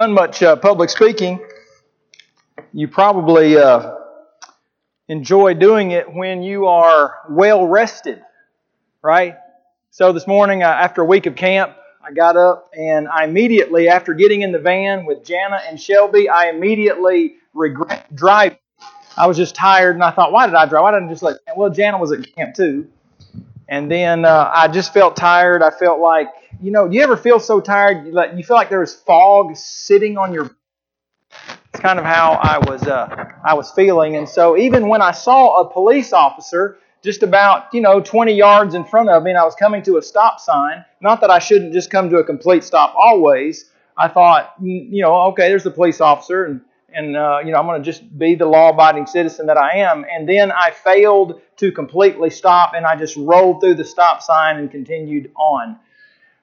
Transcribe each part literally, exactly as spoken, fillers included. done much uh, public speaking, you probably uh, enjoy doing it when you are well rested, right? So this morning, uh, after a week of camp, I got up and I immediately, after getting in the van with Jana and Shelby, I immediately regret driving. I was just tired and I thought, why did I drive? Why didn't I just let camp? Well, Jana was at camp too. And then uh, I just felt tired. I felt like, you know, do you ever feel so tired? You, like, you feel like there was fog sitting on your... It's kind of how I was uh, I was feeling. And so even when I saw a police officer just about, you know, twenty yards in front of me, and I was coming to a stop sign, not that I shouldn't just come to a complete stop always, I thought, you know, okay, there's the police officer, and, and uh, you know, I'm going to just be the law-abiding citizen that I am. And then I failed to completely stop, and I just rolled through the stop sign and continued on.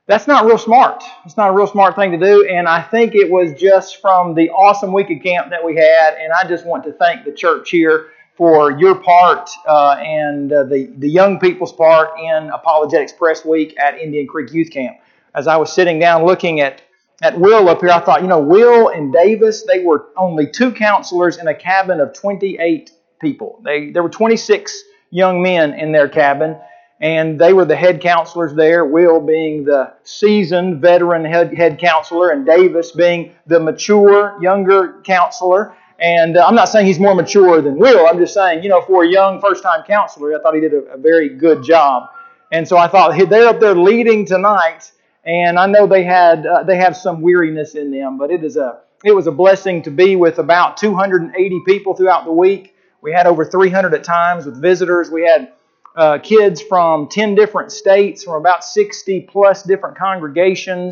That's not real smart. It's not a real smart thing to do, and I think it was just from the awesome week of camp that we had, and I just want to thank the church here for your part uh, and uh, the, the young people's part in Apologetics Press Week at Indian Creek Youth Camp. As I was sitting down looking at, at Will up here, I thought, you know, Will and Davis, they were only two counselors in a cabin of twenty-eight people. They There were twenty-six young men in their cabin, and they were the head counselors there, Will being the seasoned veteran head, head counselor and Davis being the mature, younger counselor. And uh, I'm not saying he's more mature than Will. I'm just saying, you know, for a young first-time counselor, I thought he did a, a very good job. And so I thought, hey, they're up there leading tonight, and I know they had uh, they have some weariness in them, but it is a it was a blessing to be with about two hundred eighty people throughout the week. We had over three hundred at times with visitors. We had Uh, kids from ten different states, from about sixty plus different congregations,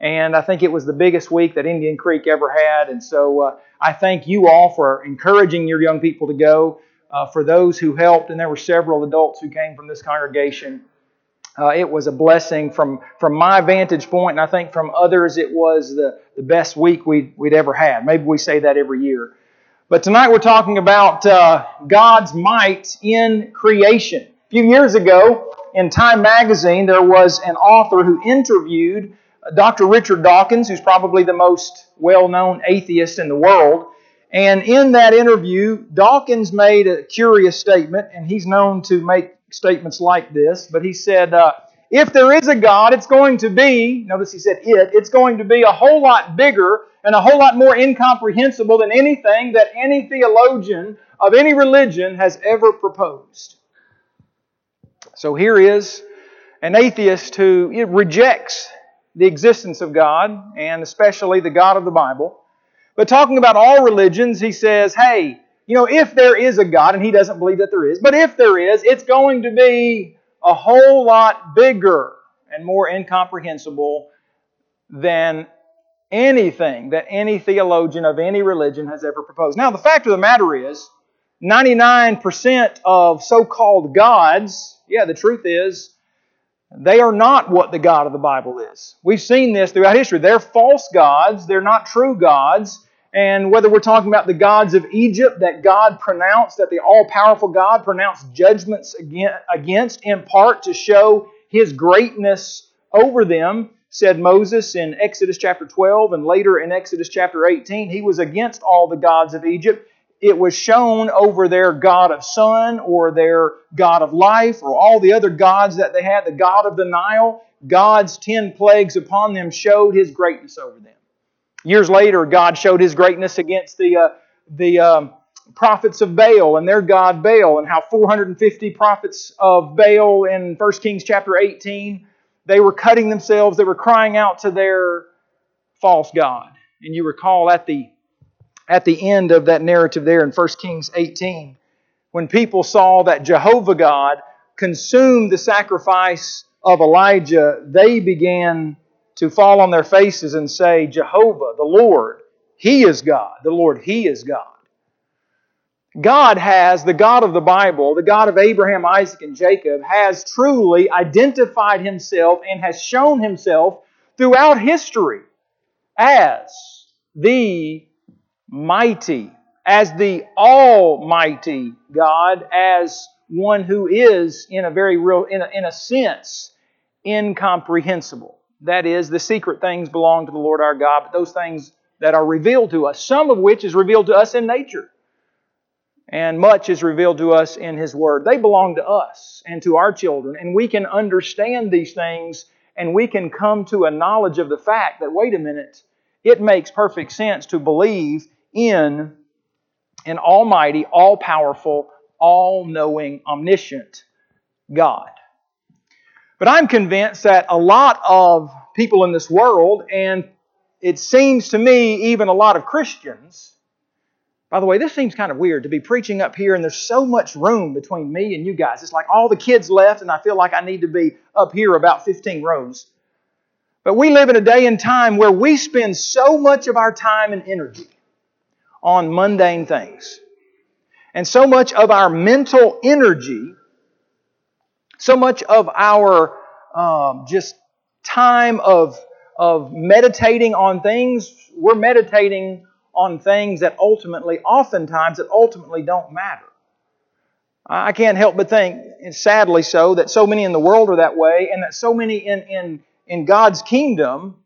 and I think it was the biggest week that Indian Creek ever had. And so uh, I thank you all for encouraging your young people to go, uh, for those who helped, and there were several adults who came from this congregation. Uh, it was a blessing from, from my vantage point, and I think from others it was the, the best week we'd, we'd ever had. Maybe we say that every year. But tonight we're talking about uh, God's might in creation. A few years ago, in Time magazine, there was an author who interviewed Doctor Richard Dawkins, who's probably the most well-known atheist in the world. And in that interview, Dawkins made a curious statement, and he's known to make statements like this. But he said, uh, if there is a God, it's going to be, notice he said it, it's going to be a whole lot bigger and a whole lot more incomprehensible than anything that any theologian of any religion has ever proposed. So here is an atheist who rejects the existence of God, and especially the God of the Bible. But talking about all religions, he says, hey, you know, if there is a God, and he doesn't believe that there is, but if there is, it's going to be a whole lot bigger and more incomprehensible than anything that any theologian of any religion has ever proposed. Now, the fact of the matter is, ninety-nine percent of so-called gods, yeah, the truth is, they are not what the God of the Bible is. We've seen this throughout history. They're false gods. They're not true gods. And whether we're talking about the gods of Egypt that God pronounced, that the all-powerful God pronounced judgments against, in part to show His greatness over them, said Moses in Exodus chapter twelve and later in Exodus chapter eighteen, he was against all the gods of Egypt. It was shown over their god of sun or their god of life or all the other gods that they had, the god of the Nile. God's ten plagues upon them showed His greatness over them. Years later, God showed His greatness against the uh, the um, prophets of Baal and their god Baal, and how four hundred fifty prophets of Baal in First Kings chapter eighteen, they were cutting themselves, they were crying out to their false god. And you recall at the At the end of that narrative there in First Kings eighteen, when people saw that Jehovah God consumed the sacrifice of Elijah, they began to fall on their faces and say, Jehovah, the Lord, He is God. The Lord, He is God. God has, the God of the Bible, the God of Abraham, Isaac, and Jacob, has truly identified Himself and has shown Himself throughout history as the Mighty, as the Almighty God, as one who is, in a very real, in a, in a sense, incomprehensible. That is, the secret things belong to the Lord our God, but those things that are revealed to us, some of which is revealed to us in nature, and much is revealed to us in His Word. They belong to us and to our children, and we can understand these things, and we can come to a knowledge of the fact that, wait a minute, it makes perfect sense to believe in an almighty, all-powerful, all-knowing, omniscient God. But I'm convinced that a lot of people in this world, and it seems to me even a lot of Christians, by the way, this seems kind of weird to be preaching up here and there's so much room between me and you guys. It's like all the kids left and I feel like I need to be up here about fifteen rows. But we live in a day and time where we spend so much of our time and energy on mundane things. And so much of our mental energy, so much of our um, just time of, of meditating on things, we're meditating on things that ultimately, oftentimes, that ultimately don't matter. I can't help but think, and sadly so, that so many in the world are that way, and that so many in, in, in God's kingdom,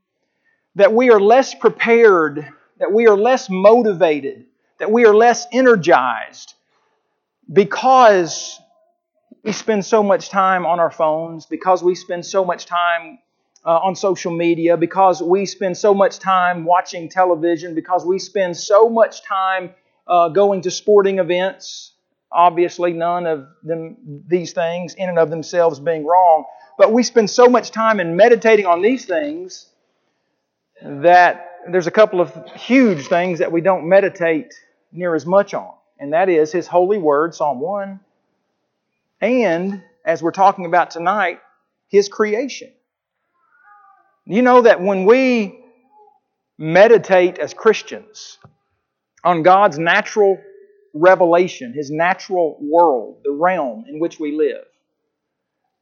that we are less prepared, that we are less motivated, that we are less energized, because we spend so much time on our phones, because we spend so much time Uh, on social media, because we spend so much time watching television, because we spend so much time uh, going to sporting events. Obviously, none of them, these things in and of themselves being wrong, but we spend so much time in meditating on these things that there's a couple of huge things that we don't meditate near as much on, and that is His holy word, Psalm one, and, as we're talking about tonight, His creation. You know that when we meditate as Christians on God's natural revelation, His natural world, the realm in which we live,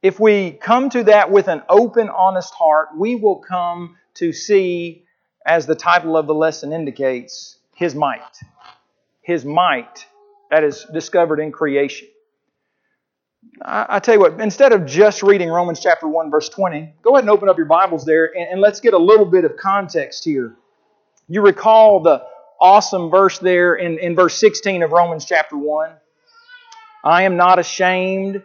if we come to that with an open, honest heart, we will come to see, as the title of the lesson indicates, His might. His might that is discovered in creation. I tell you what, instead of just reading Romans chapter one, verse twenty, go ahead and open up your Bibles there, and, and let's get a little bit of context here. You recall the awesome verse there in, in verse sixteen of Romans chapter one. I am not ashamed,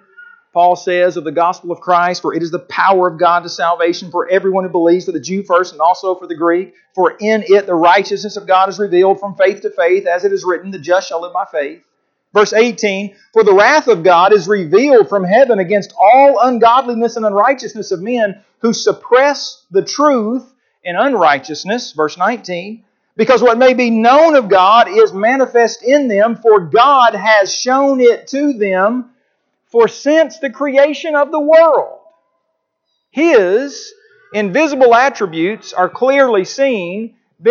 Paul says, of the gospel of Christ, for it is the power of God to salvation for everyone who believes, for the Jew first and also for the Greek. For in it the righteousness of God is revealed from faith to faith, as it is written, the just shall live by faith. Verse eighteen, for the wrath of God is revealed from heaven against all ungodliness and unrighteousness of men who suppress the truth in unrighteousness. Verse nineteen, because what may be known of God is manifest in them, for God has shown it to them. For since the creation of the world, His invisible attributes are clearly seen,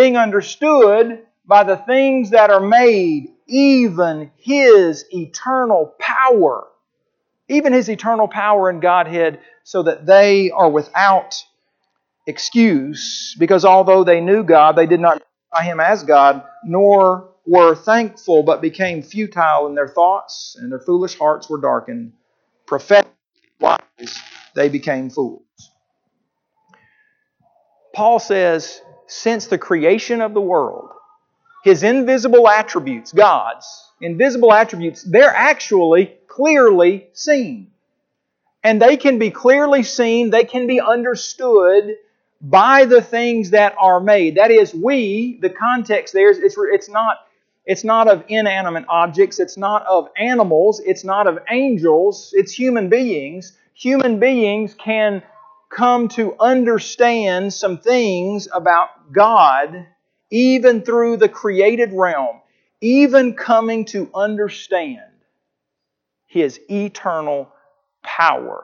being understood by the things that are made, even His eternal power, even His eternal power in Godhead, so that they are without excuse, because although they knew God, they did not glorify Him as God, nor were thankful, but became futile in their thoughts, and their foolish hearts were darkened. Prophetically wise, they became fools. Paul says, since the creation of the world, His invisible attributes, God's invisible attributes, they're actually clearly seen. And they can be clearly seen, they can be understood by the things that are made. That is, we, the context there, it's, it's, not, it's not of inanimate objects, it's not of animals, it's not of angels, it's human beings. Human beings can come to understand some things about God, even through the created realm, even coming to understand His eternal power,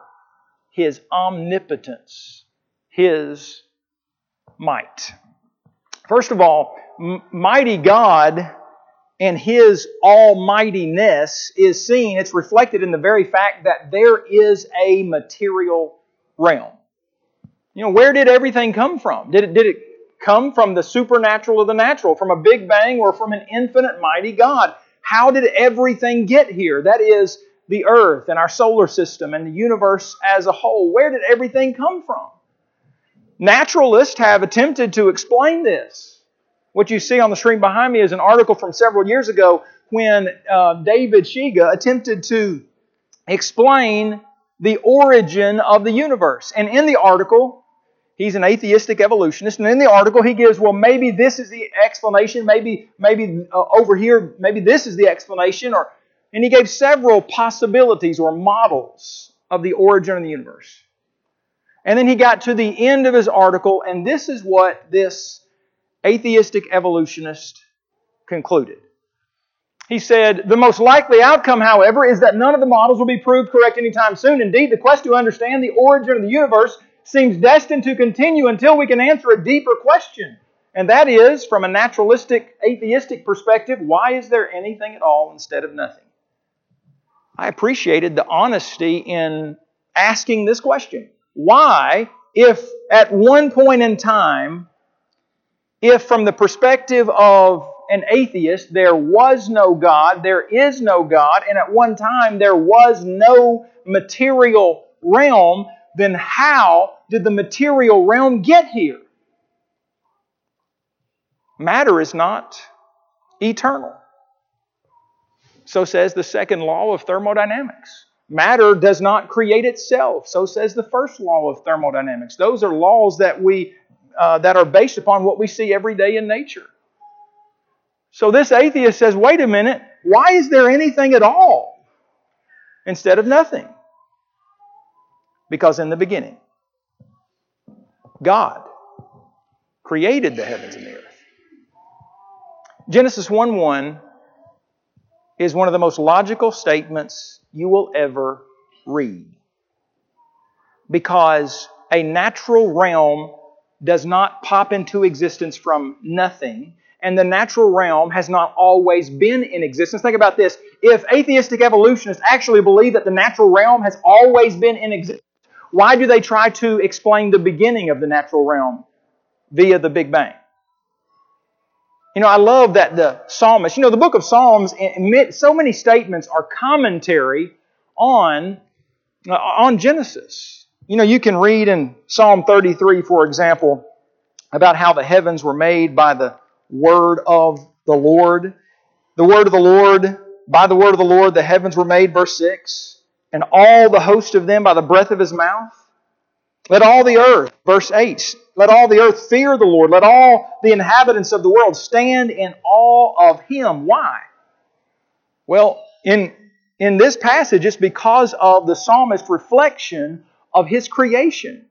His omnipotence, His might. First of all, mighty God and His almightiness is seen, it's reflected in the very fact that there is a material realm. You know, where did everything come from? Did it, did it come from the supernatural or the natural, from a big bang or from an infinite mighty God? How did everything get here? That is, the earth and our solar system and the universe as a whole. Where did everything come from? Naturalists have attempted to explain this. What you see on the screen behind me is an article from several years ago when uh, David Shiga attempted to explain the origin of the universe. And in the article, he's an atheistic evolutionist, and in the article he gives, well, maybe this is the explanation, maybe maybe uh, over here, maybe this is the explanation, or and he gave several possibilities or models of the origin of the universe. And then he got to the end of his article, and this is what this atheistic evolutionist concluded. He said, the most likely outcome, however, is that none of the models will be proved correct anytime soon. Indeed, the quest to understand the origin of the universe seems destined to continue until we can answer a deeper question. And that is, from a naturalistic, atheistic perspective, why is there anything at all instead of nothing? I appreciated the honesty in asking this question. Why, if at one point in time, if from the perspective of an atheist, there was no God, there is no God, and at one time there was no material realm, then how did the material realm get here? Matter is not eternal. So says the second law of thermodynamics. Matter does not create itself. So says the first law of thermodynamics. Those are laws that we uh, that are based upon what we see every day in nature. So this atheist says, wait a minute, why is there anything at all instead of nothing? Because in the beginning, God created the heavens and the earth. Genesis one one is one of the most logical statements you will ever read. Because a natural realm does not pop into existence from nothing, and the natural realm has not always been in existence. Think about this. If atheistic evolutionists actually believe that the natural realm has always been in existence, why do they try to explain the beginning of the natural realm via the Big Bang? You know, I love that the psalmist, you know, the book of Psalms, so many statements are commentary on, on Genesis. You know, you can read in Psalm thirty-three, for example, about how the heavens were made by the word of the Lord. The word of the Lord, by the word of the Lord, the heavens were made, verse six, and all the host of them by the breath of His mouth. Let all the earth, verse eight, let all the earth fear the Lord. Let all the inhabitants of the world stand in awe of Him. Why? Well, in, in this passage, it's because of the psalmist's reflection of his creation.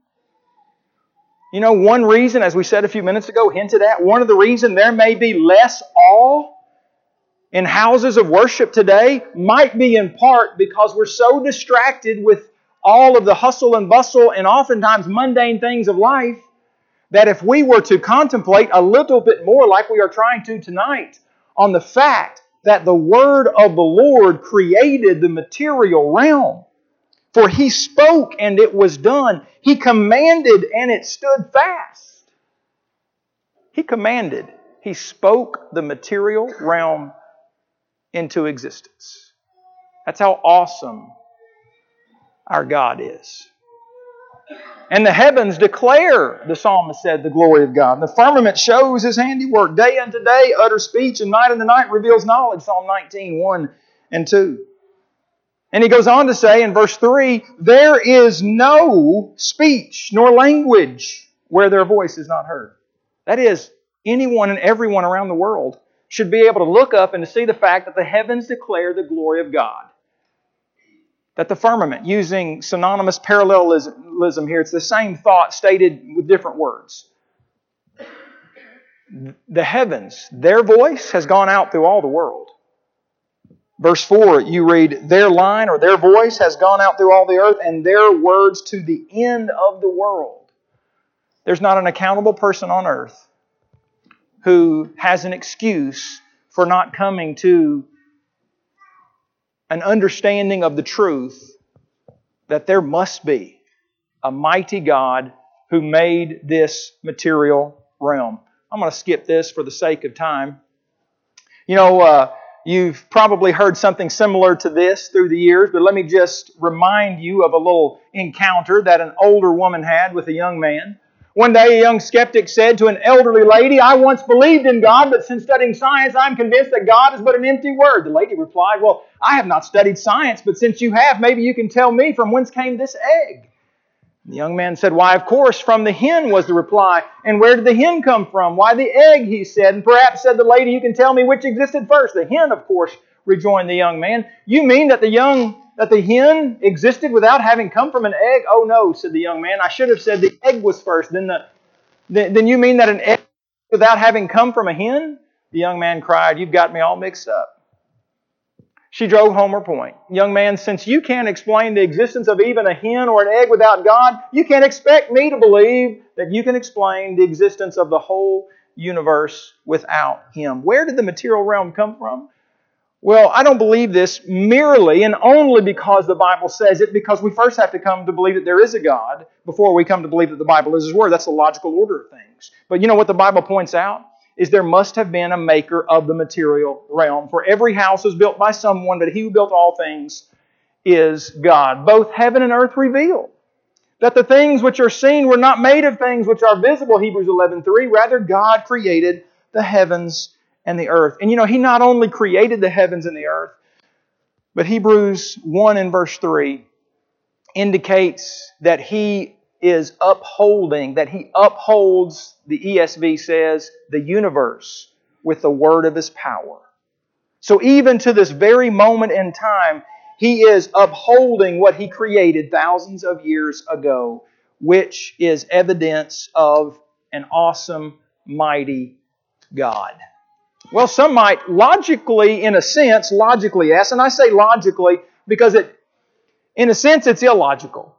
You know, one reason, as we said a few minutes ago, hinted at, one of the reasons there may be less awe in houses of worship today might be in part because we're so distracted with all of the hustle and bustle and oftentimes mundane things of life, that if we were to contemplate a little bit more like we are trying to tonight on the fact that the Word of the Lord created the material realm, for He spoke and it was done. He commanded and it stood fast. He commanded. He spoke the material realm into existence. That's how awesome our God is. And the heavens declare, the psalmist said, the glory of God. The firmament shows His handiwork. Day unto day utter speech, and night unto night reveals knowledge. Psalm nineteen, one and two. And he goes on to say in verse three, there is no speech nor language where their voice is not heard. That is, anyone and everyone around the world should be able to look up and to see the fact that the heavens declare the glory of God. That the firmament, using synonymous parallelism here, it's the same thought stated with different words. The heavens, their voice has gone out through all the world. Verse four, you read, their line or their voice has gone out through all the earth and their words to the end of the world. There's not an accountable person on earth who has an excuse for not coming to an understanding of the truth that there must be a mighty God who made this material realm. I'm going to skip this for the sake of time. You know, uh, you've probably heard something similar to this through the years, but let me just remind you of a little encounter that an older woman had with a young man. One day a young skeptic said to an elderly lady, "I once believed in God, but since studying science, I'm convinced that God is but an empty word." The lady replied, "Well, I have not studied science, but since you have, maybe you can tell me from whence came this egg." The young man said, "Why, of course, from the hen," was the reply. "And where did the hen come from?" "Why, the egg," he said. "And perhaps," said the lady, "you can tell me which existed first." "The hen, of course," rejoined the young man. "You mean that the young that the hen existed without having come from an egg?" "Oh, no," said the young man. "I should have said the egg was first. Then, the, then, then you mean that an egg without having come from a hen?" The young man cried, "You've got me all mixed up." She drove home her point. "Young man, since you can't explain the existence of even a hen or an egg without God, you can't expect me to believe that you can explain the existence of the whole universe without Him." Where did the material realm come from? Well, I don't believe this merely and only because the Bible says it, because we first have to come to believe that there is a God before we come to believe that the Bible is His Word. That's the logical order of things. But you know what the Bible points out? Is there must have been a maker of the material realm. For every house was built by someone, but he who built all things is God. Both heaven and earth reveal that the things which are seen were not made of things which are visible, Hebrews eleven three. Rather, God created the heavens and the earth. And you know, He not only created the heavens and the earth, but Hebrews one and verse three indicates that He is upholding, that He upholds, the E S V says, the universe with the word of His power. So even to this very moment in time, He is upholding what He created thousands of years ago, which is evidence of an awesome, mighty God. Well, some might logically, in a sense, logically ask, and I say logically because it, in a sense it's illogical.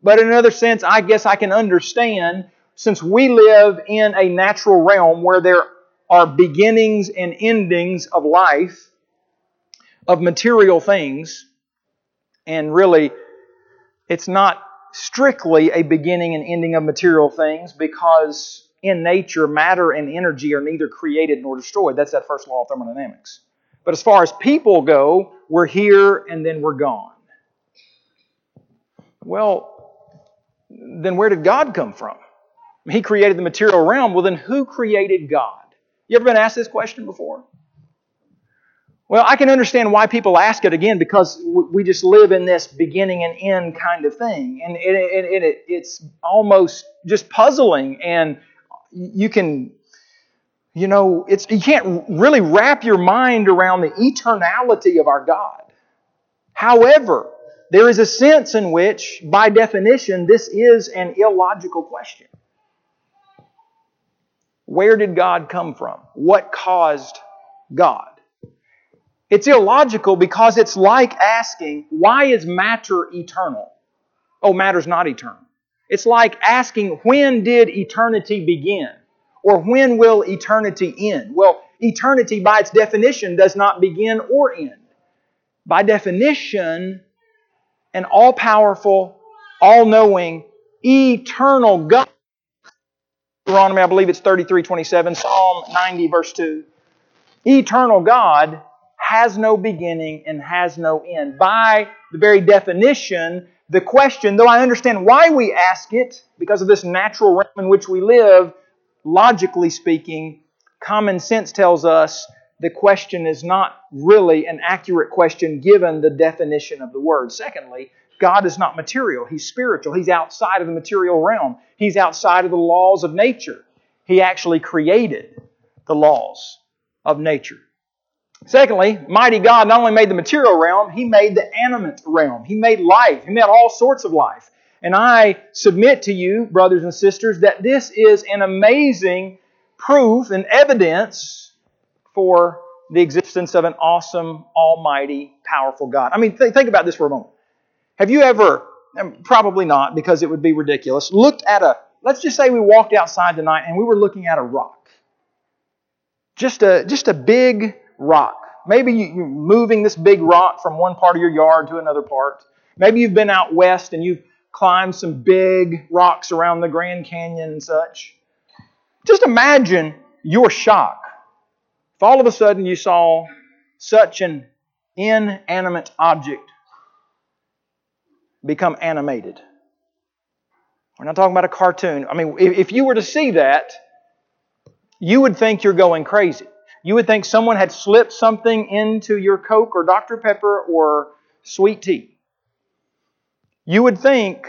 But in another sense, I guess I can understand, since we live in a natural realm where there are beginnings and endings of life, of material things, and really it's not strictly a beginning and ending of material things because in nature, matter and energy are neither created nor destroyed. That's that first law of thermodynamics. But as far as people go, we're here and then we're gone. Well, then where did God come from? He created the material realm. Well, then who created God? You ever been asked this question before? Well, I can understand why people ask it, again, because we just live in this beginning and end kind of thing. And it, it, it, it's almost just puzzling. And you can, you know, it's you can't really wrap your mind around the eternality of our God. However, there is a sense in which, by definition, this is an illogical question. Where did God come from? What caused God? It's illogical because it's like asking, why is matter eternal? Oh, matter's not eternal. It's like asking, when did eternity begin? Or when will eternity end? Well, eternity, by its definition, does not begin or end. By definition, an all-powerful, all-knowing, eternal God. Deuteronomy, I believe it's thirty-three twenty-seven, Psalm ninety, verse two. Eternal God has no beginning and has no end. By the very definition, the question, though I understand why we ask it, because of this natural realm in which we live, logically speaking, common sense tells us the question is not really an accurate question given the definition of the word. Secondly, God is not material. He's spiritual. He's outside of the material realm. He's outside of the laws of nature. He actually created the laws of nature. Secondly, mighty God not only made the material realm, He made the animate realm. He made life. He made all sorts of life. And I submit to you, brothers and sisters, that this is an amazing proof and evidence for the existence of an awesome, almighty, powerful God. I mean, th- think about this for a moment. Have you ever, probably not because it would be ridiculous, looked at a, let's just say we walked outside tonight and we were looking at a rock. Just a, just a big rock. Maybe you, you're moving this big rock from one part of your yard to another part. Maybe you've been out west and you've climbed some big rocks around the Grand Canyon and such. Just imagine your shock. If all of a sudden you saw such an inanimate object become animated, We're not talking about a cartoon. I mean, if you were to see that, you would think you're going crazy. You would think someone had slipped something into your Coke or Doctor Pepper or sweet tea. You would think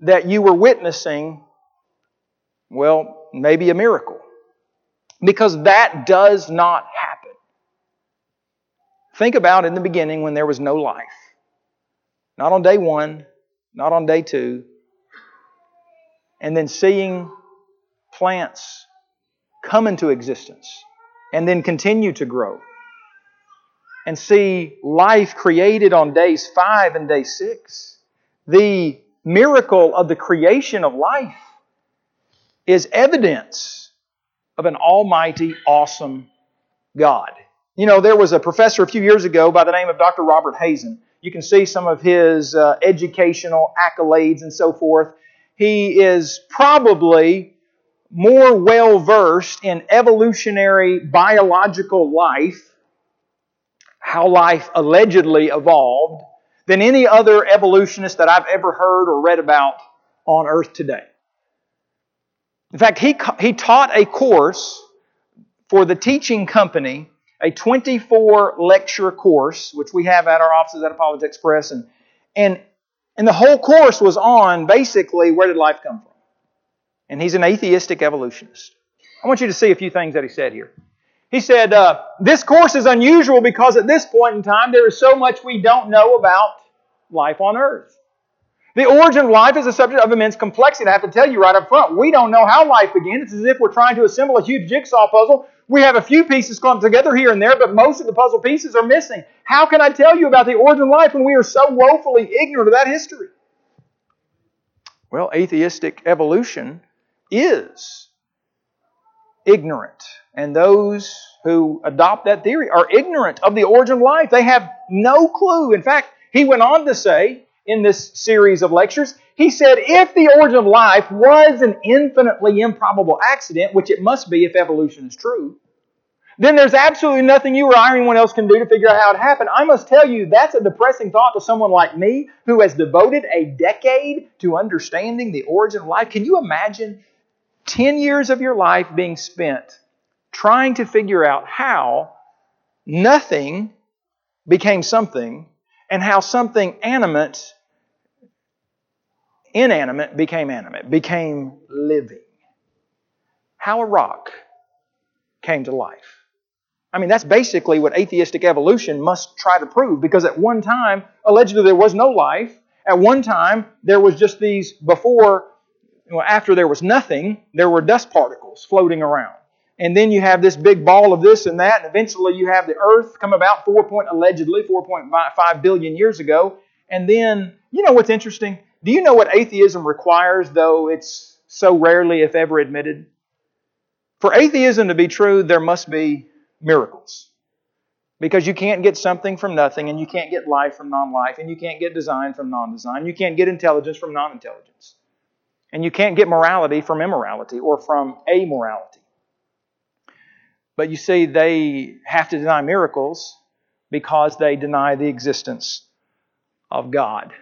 that you were witnessing, well, maybe a miracle. Because that does not happen. Think about in the beginning when there was no life. Not on day one, not on day two. And then seeing plants come into existence and then continue to grow. And see life created on days five and day six. The miracle of the creation of life is evidence of an almighty, awesome God. You know, there was a professor a few years ago by the name of Doctor Robert Hazen. You can see some of his uh, educational accolades and so forth. He is probably more well-versed in evolutionary biological life, how life allegedly evolved, than any other evolutionist that I've ever heard or read about on earth today. In fact, he, he taught a course for the teaching company, a twenty-four lecture course, which we have at our offices at Apologetics Press, and and And the whole course was on, basically, where did life come from? And he's an atheistic evolutionist. I want you to see a few things that he said here. He said, uh, this course is unusual because at this point in time, there is so much we don't know about life on earth. The origin of life is a subject of immense complexity. I have to tell you right up front, we don't know how life began. It's as if we're trying to assemble a huge jigsaw puzzle. We have a few pieces clumped together here and there, but most of the puzzle pieces are missing. How can I tell you about the origin of life when we are so woefully ignorant of that history? Well, atheistic evolution is ignorant. And those who adopt that theory are ignorant of the origin of life. They have no clue. In fact, he went on to say, in this series of lectures, he said, if the origin of life was an infinitely improbable accident, which it must be if evolution is true, then there's absolutely nothing you or I or anyone else can do to figure out how it happened. I must tell you, that's a depressing thought to someone like me who has devoted a decade to understanding the origin of life. Can you imagine ten years of your life being spent trying to figure out how nothing became something, and how something animate, inanimate, became animate, became living. How a rock came to life. I mean, that's basically what atheistic evolution must try to prove, because at one time, allegedly there was no life. At one time, there was just these before, well, after there was nothing, there were dust particles floating around. And then you have this big ball of this and that, and eventually you have the earth come about four point, allegedly four point five billion years ago. And then, you know what's interesting? Do you know what atheism requires, though it's so rarely, if ever, admitted? For atheism to be true, there must be miracles. Because you can't get something from nothing, and you can't get life from non-life, and you can't get design from non-design, you can't get intelligence from non-intelligence. And you can't get morality from immorality or from amorality. But you see, they have to deny miracles because they deny the existence of God.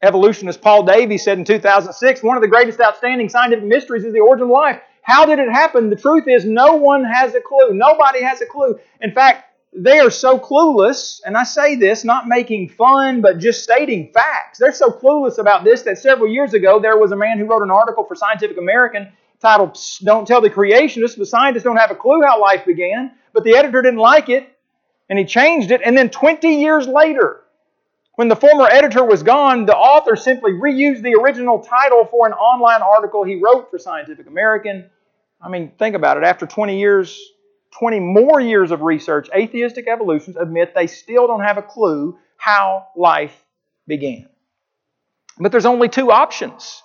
Evolutionist Paul Davies said in two thousand six, one of the greatest outstanding scientific mysteries is the origin of life. How did it happen? The truth is, no one has a clue. Nobody has a clue. In fact, they are so clueless, and I say this, not making fun, but just stating facts. They're so clueless about this that several years ago, there was a man who wrote an article for Scientific American titled, Don't Tell the Creationists, but scientists don't have a clue how life began. But the editor didn't like it, and he changed it. And then twenty years later, when the former editor was gone, the author simply reused the original title for an online article he wrote for Scientific American. I mean, think about it. After twenty years, twenty more years of research, atheistic evolutionists admit they still don't have a clue how life began. But there's only two options.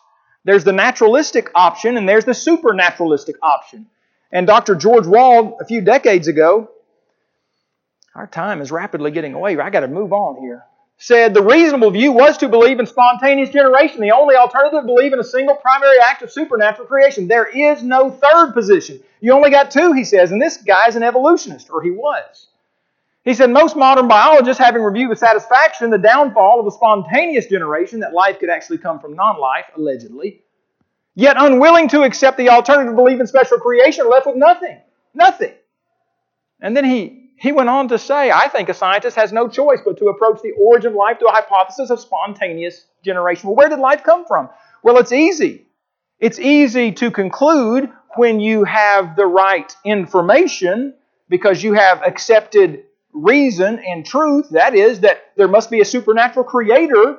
There's the naturalistic option, and there's the supernaturalistic option. And Doctor George Wald, a few decades ago, our time is rapidly getting away. I got to move on here. Said the reasonable view was to believe in spontaneous generation. The only alternative, believe in a single primary act of supernatural creation. There is no third position. You only got two, he says. And this guy's an evolutionist, or he was. He said, most modern biologists, having reviewed with satisfaction the downfall of the spontaneous generation that life could actually come from non-life, allegedly, yet unwilling to accept the alternative belief in special creation, are left with nothing. Nothing. And then he, he went on to say, I think a scientist has no choice but to approach the origin of life through a hypothesis of spontaneous generation. Well, where did life come from? Well, it's easy. It's easy to conclude when you have the right information, because you have accepted reason and truth, that is, that there must be a supernatural creator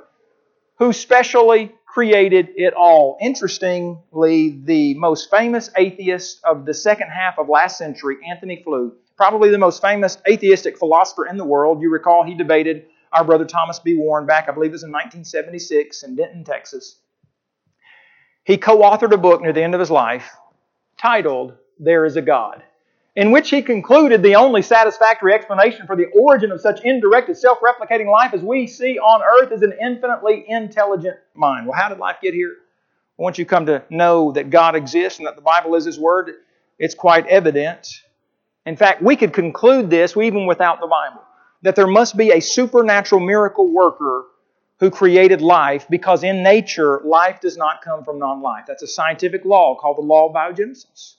who specially created it all. Interestingly, the most famous atheist of the second half of last century, Anthony Flew, probably the most famous atheistic philosopher in the world. You recall he debated our brother Thomas B. Warren back, I believe it was in nineteen seventy-six in Denton, Texas. He co-authored a book near the end of his life titled, There is a God, in which he concluded the only satisfactory explanation for the origin of such indirected, self-replicating life as we see on earth is an infinitely intelligent mind. Well, how did life get here? Once you come to know that God exists and that the Bible is His Word, it's quite evident. In fact, we could conclude this even without the Bible, that there must be a supernatural miracle worker who created life, because in nature, life does not come from non-life. That's a scientific law called the law of biogenesis.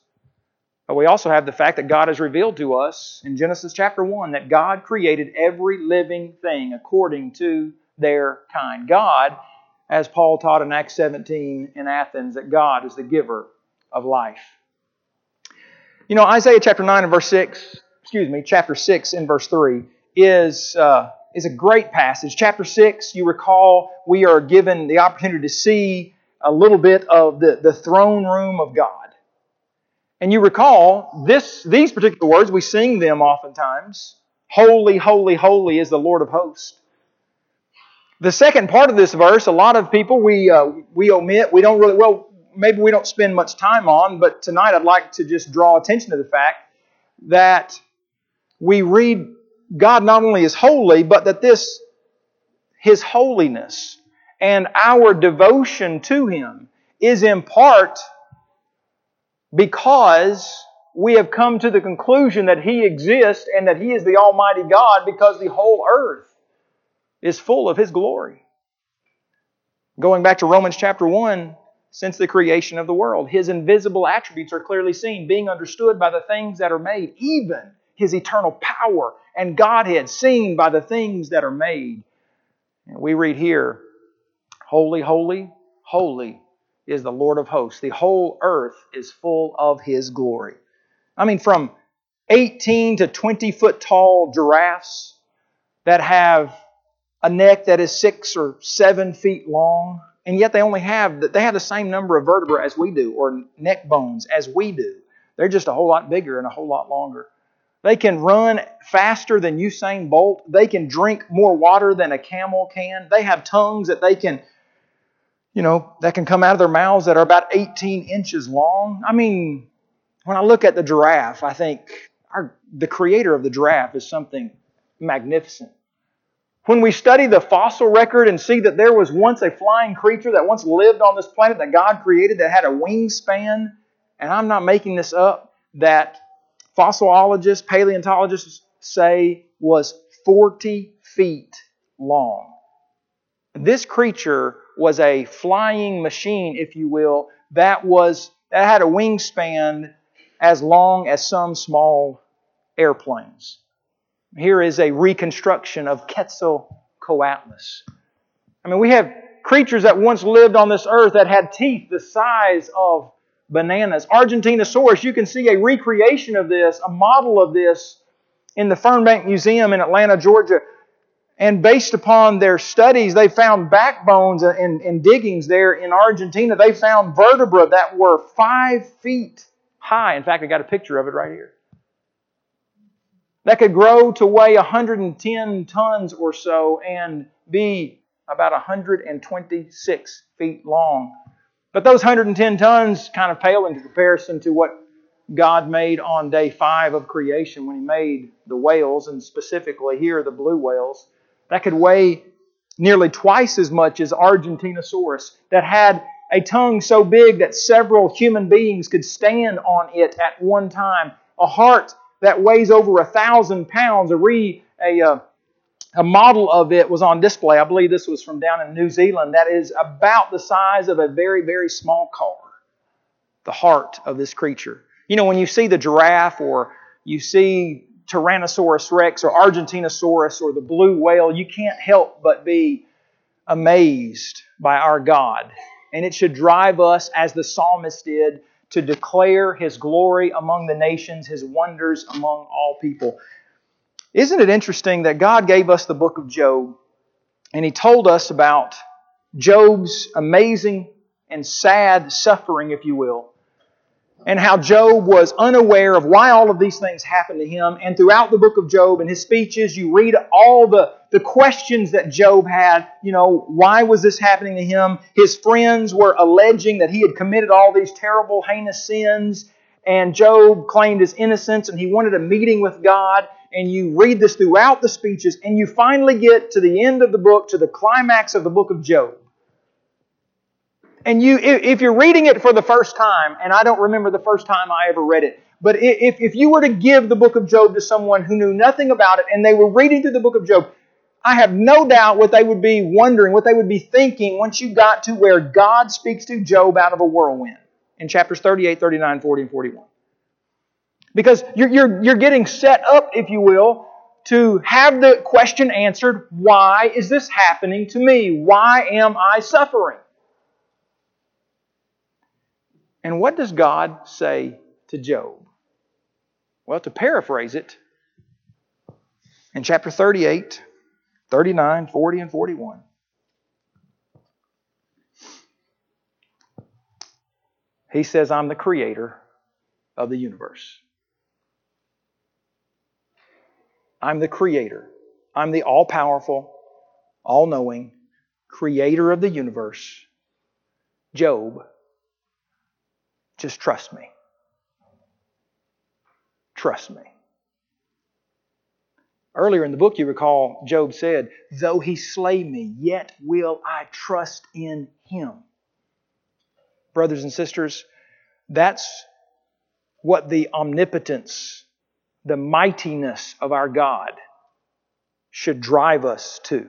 But we also have the fact that God has revealed to us in Genesis chapter one that God created every living thing according to their kind. God, as Paul taught in Acts seventeen in Athens, that God is the giver of life. You know, Isaiah chapter nine and verse six, excuse me, chapter six and verse three is, uh, is a great passage. Chapter six, you recall, we are given the opportunity to see a little bit of the, the throne room of God. And you recall, this, these particular words, we sing them oftentimes. Holy, holy, holy is the Lord of hosts. The second part of this verse, a lot of people we uh, we omit, we don't really, well, maybe we don't spend much time on, but tonight I'd like to just draw attention to the fact that we read God not only is holy, but that this, His holiness and our devotion to Him is in part because we have come to the conclusion that He exists and that He is the Almighty God, because the whole earth is full of His glory. Going back to Romans chapter one, since the creation of the world, His invisible attributes are clearly seen, being understood by the things that are made, even His eternal power and Godhead seen by the things that are made. And we read here, holy, holy, holy is the Lord of hosts. The whole earth is full of His glory. I mean, from eighteen to twenty foot tall giraffes that have a neck that is six or seven feet long, and yet they only have, they have the same number of vertebrae as we do, or neck bones as we do. They're just a whole lot bigger and a whole lot longer. They can run faster than Usain Bolt. They can drink more water than a camel can. They have tongues that they can You know, that can come out of their mouths that are about eighteen inches long. I mean, when I look at the giraffe, I think our, the creator of the giraffe is something magnificent. When we study the fossil record and see that there was once a flying creature that once lived on this planet that God created that had a wingspan, and I'm not making this up, that fossilologists, paleontologists say was forty feet long. This creature was a flying machine, if you will, that was that had a wingspan as long as some small airplanes. Here is a reconstruction of Quetzalcoatlus. I mean, we have creatures that once lived on this earth that had teeth the size of bananas. Argentinosaurus, you can see a recreation of this, a model of this, in the Fernbank Museum in Atlanta, Georgia. And based upon their studies, they found backbones and, and diggings there in Argentina. They found vertebrae that were five feet high. In fact, I got a picture of it right here. That could grow to weigh one hundred ten tons or so and be about one hundred twenty-six feet long. But those one hundred ten tons kind of pale in comparison to what God made on day five of creation when He made the whales, and specifically here the blue whales. That could weigh nearly twice as much as Argentinosaurus, that had a tongue so big that several human beings could stand on it at one time, a heart that weighs over a thousand pounds, a, re, a uh, a model of it was on display. I believe this was from down in New Zealand. That is about the size of a very, very small car. The heart of this creature. You know, when you see the giraffe or you see Tyrannosaurus Rex or Argentinosaurus or the blue whale, you can't help but be amazed by our God. And it should drive us, as the psalmist did, to declare His glory among the nations, His wonders among all people. Isn't it interesting that God gave us the book of Job, and He told us about Job's amazing and sad suffering, if you will, and how Job was unaware of why all of these things happened to him. And throughout the book of Job and his speeches, you read all the, the questions that Job had. You know, why was this happening to him? His friends were alleging that he had committed all these terrible, heinous sins. And Job claimed his innocence and he wanted a meeting with God. And you read this throughout the speeches. And you finally get to the end of the book, to the climax of the book of Job. And you, if you're reading it for the first time, and I don't remember the first time I ever read it, but if, if you were to give the book of Job to someone who knew nothing about it, and they were reading through the book of Job, I have no doubt what they would be wondering, what they would be thinking once you got to where God speaks to Job out of a whirlwind in chapters thirty-eight, thirty-nine, forty, and forty-one. Because you're, you're, you're getting set up, if you will, to have the question answered, why is this happening to me? Why am I suffering? And what does God say to Job? Well, to paraphrase it, in chapter thirty-eight, thirty-nine, forty, and forty-one. He says, I'm the creator of the universe. I'm the creator. I'm the all-powerful, all-knowing creator of the universe. Job, just trust me. Trust me. Earlier in the book, you recall, Job said, though he slay me, yet will I trust in him. Brothers and sisters, that's what the omnipotence, the mightiness of our God should drive us to.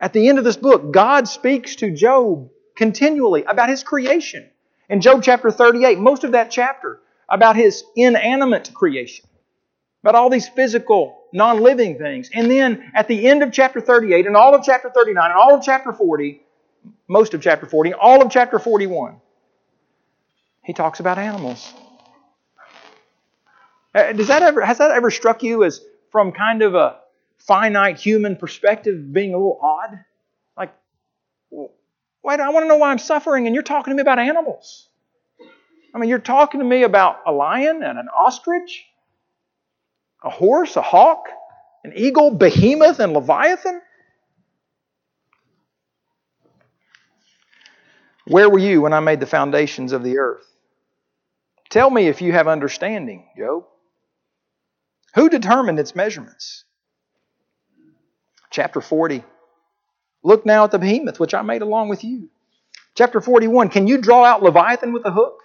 At the end of this book, God speaks to Job continually about his creation. In Job chapter thirty-eight, most of that chapter, about his inanimate creation, about all these physical, non-living things. And then at the end of chapter thirty-eight, and all of chapter thirty-nine, and all of chapter forty, most of chapter forty, all of chapter forty-one, he talks about animals. Does that ever, has that ever struck you as, from kind of a finite human perspective, being a little odd? Like, wait, I want to know why I'm suffering, and you're talking to me about animals. I mean, you're talking to me about a lion and an ostrich, a horse, a hawk, an eagle, behemoth, and leviathan. Where were you when I made the foundations of the earth? Tell me if you have understanding, Job. Who determined its measurements? Chapter forty. Look now at the behemoth, which I made along with you. Chapter forty-one, can you draw out Leviathan with a hook?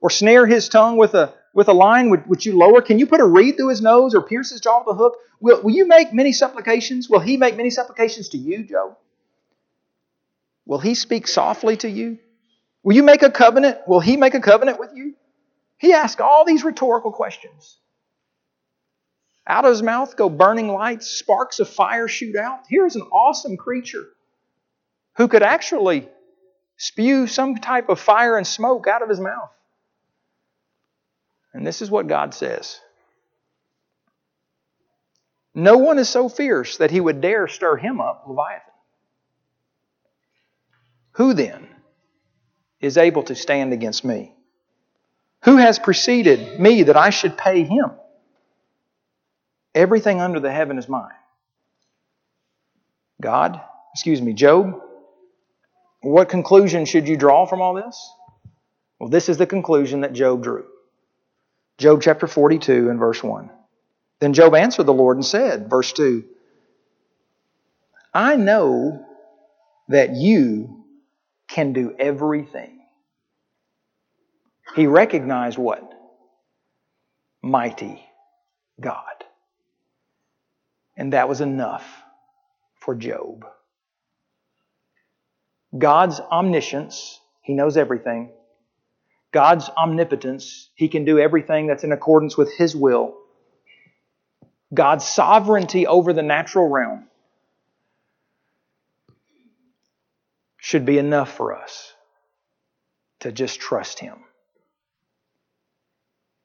Or snare his tongue with a, with a line which you lower? Can you put a reed through his nose or pierce his jaw with a hook? Will, will you make many supplications? Will he make many supplications to you, Job? Will he speak softly to you? Will you make a covenant? Will he make a covenant with you? He asks all these rhetorical questions. Out of his mouth go burning lights, sparks of fire shoot out. Here's an awesome creature who could actually spew some type of fire and smoke out of his mouth. And this is what God says. No one is so fierce that he would dare stir him up, Leviathan. Who then is able to stand against me? Who has preceded me that I should pay him? Everything under the heaven is mine. God, excuse me, Job, what conclusion should you draw from all this? Well, this is the conclusion that Job drew. Job chapter forty-two and verse one. Then Job answered the Lord and said, verse two, I know that you can do everything. He recognized what? Mighty God. And that was enough for Job. God's omniscience, he knows everything. God's omnipotence, he can do everything that's in accordance with his will. God's sovereignty over the natural realm should be enough for us to just trust him.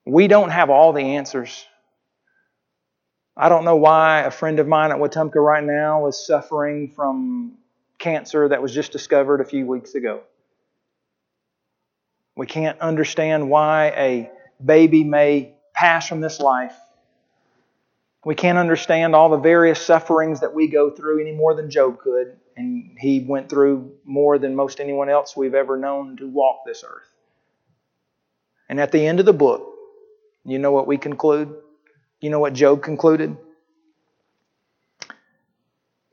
We don't have all the answers. I don't know why a friend of mine at Wetumpka right now is suffering from cancer that was just discovered a few weeks ago. We can't understand why a baby may pass from this life. We can't understand all the various sufferings that we go through any more than Job could. And he went through more than most anyone else we've ever known to walk this earth. And at the end of the book, you know what we conclude? You know what Job concluded?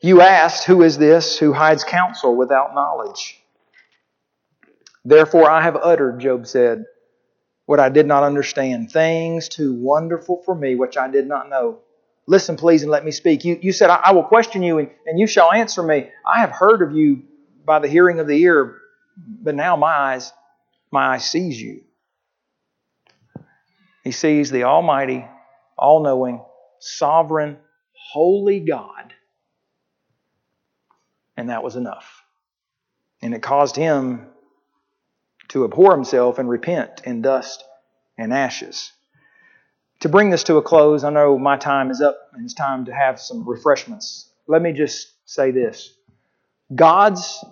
You asked, who is this who hides counsel without knowledge? Therefore I have uttered, Job said, what I did not understand, things too wonderful for me which I did not know. Listen, please, and let me speak. You, you said, I, I will question you, and, and you shall answer me. I have heard of you by the hearing of the ear, but now my eyes, my eye sees you. He sees the almighty, all-knowing, sovereign, holy God. And that was enough. And it caused him to abhor himself and repent in dust and ashes. To bring this to a close, I know my time is up and it's time to have some refreshments. Let me just say this. God's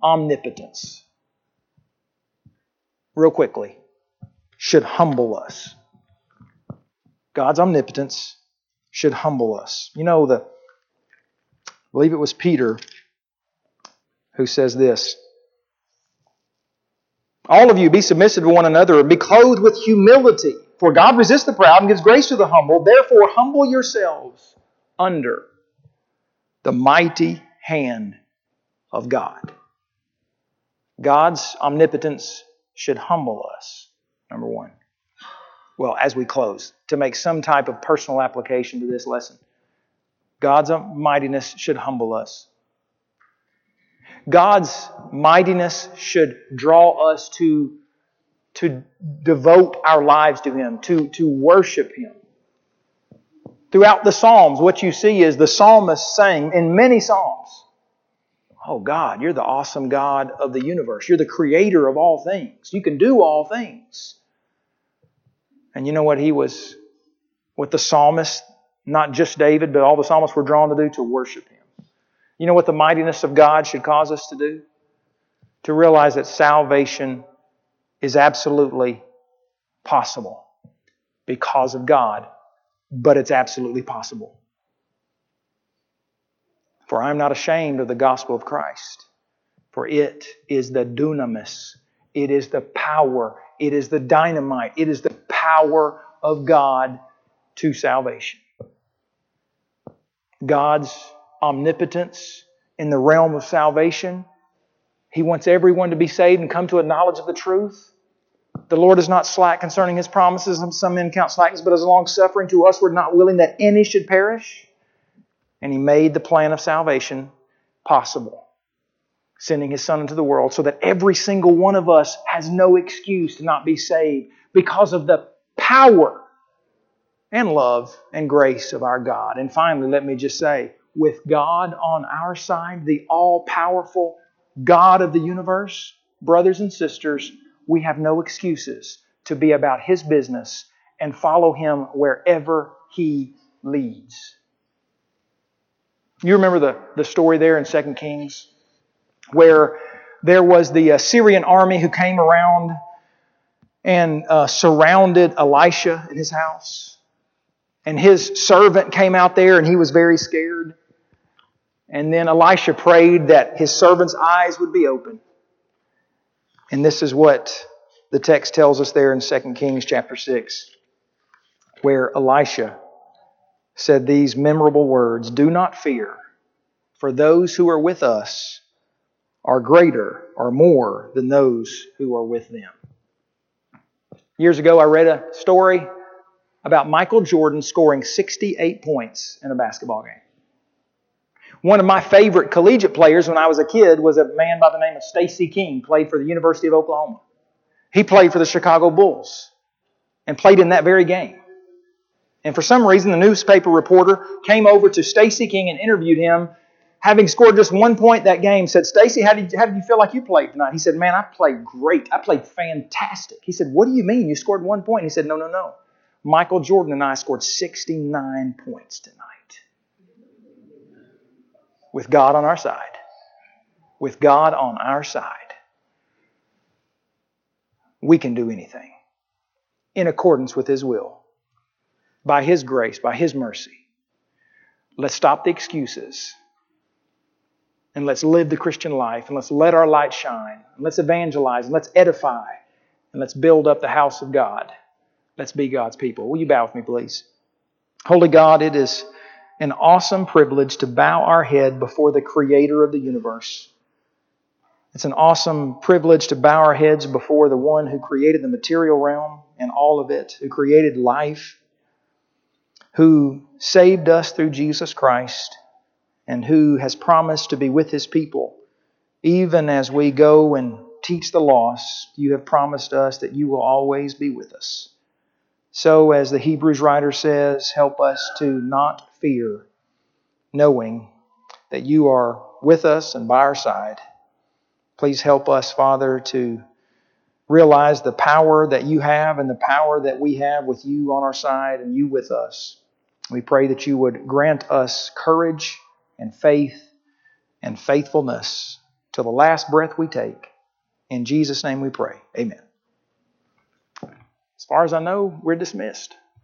omnipotence, real quickly, should humble us. God's omnipotence should humble us. You know, the, I believe it was Peter who says this. All of you, be submissive to one another and be clothed with humility. For God resists the proud and gives grace to the humble. Therefore, humble yourselves under the mighty hand of God. God's omnipotence should humble us, number one. Well, as we close, to make some type of personal application to this lesson, God's mightiness should humble us. God's mightiness should draw us to to devote our lives to Him, to, to worship Him. Throughout the Psalms, what you see is the psalmist saying in many Psalms, oh God, you're the awesome God of the universe. You're the creator of all things. You can do all things. And you know what he was, what the psalmist, not just David, but all the psalmists were drawn to do? To worship Him. You know what the mightiness of God should cause us to do? To realize that salvation is absolutely possible because of God, but it's absolutely possible. For I am not ashamed of the gospel of Christ, for it is the dunamis, it is the power, it is the dynamite, it is the power of God to salvation. God's omnipotence in the realm of salvation. He wants everyone to be saved and come to a knowledge of the truth. The Lord is not slack concerning His promises, and some men count slackness, but is long-suffering to us, we're not willing that any should perish. And He made the plan of salvation possible, sending His Son into the world so that every single one of us has no excuse to not be saved because of the power and love and grace of our God. And finally, let me just say, with God on our side, the all-powerful God of the universe, brothers and sisters, we have no excuses to be about His business and follow Him wherever He leads. You remember the, the story there in Second Kings where there was the Assyrian army who came around and uh, surrounded Elisha in his house. And his servant came out there and he was very scared. And then Elisha prayed that his servant's eyes would be open. And this is what the text tells us there in Second Kings chapter six, where Elisha said these memorable words, do not fear, for those who are with us are greater or more than those who are with them. Years ago, I read a story about Michael Jordan scoring sixty-eight points in a basketball game. One of my favorite collegiate players when I was a kid was a man by the name of Stacy King, played for the University of Oklahoma. He played for the Chicago Bulls and played in that very game. And for some reason, the newspaper reporter came over to Stacy King and interviewed him, having scored just one point that game, said, "Stacy, how did you, how did you feel like you played tonight?" He said, "Man, I played great. I played fantastic." He said, "What do you mean? You scored one point?" He said, "No, no, no. Michael Jordan and I scored sixty-nine points tonight." With God on our side. With God on our side. We can do anything in accordance with His will, by His grace, by His mercy. Let's stop the excuses. And let's live the Christian life. And let's let our light shine. And let's evangelize. And let's edify. And let's build up the house of God. Let's be God's people. Will you bow with me, please? Holy God, it is an awesome privilege to bow our head before the Creator of the universe. It's an awesome privilege to bow our heads before the one who created the material realm and all of it, who created life, who saved us through Jesus Christ, and who has promised to be with His people. Even as we go and teach the lost, You have promised us that You will always be with us. So, as the Hebrews writer says, help us to not fear, knowing that You are with us and by our side. Please help us, Father, to realize the power that You have and the power that we have with You on our side and You with us. We pray that You would grant us courage and faith and faithfulness till the last breath we take. In Jesus' name we pray. Amen. As far as I know, we're dismissed.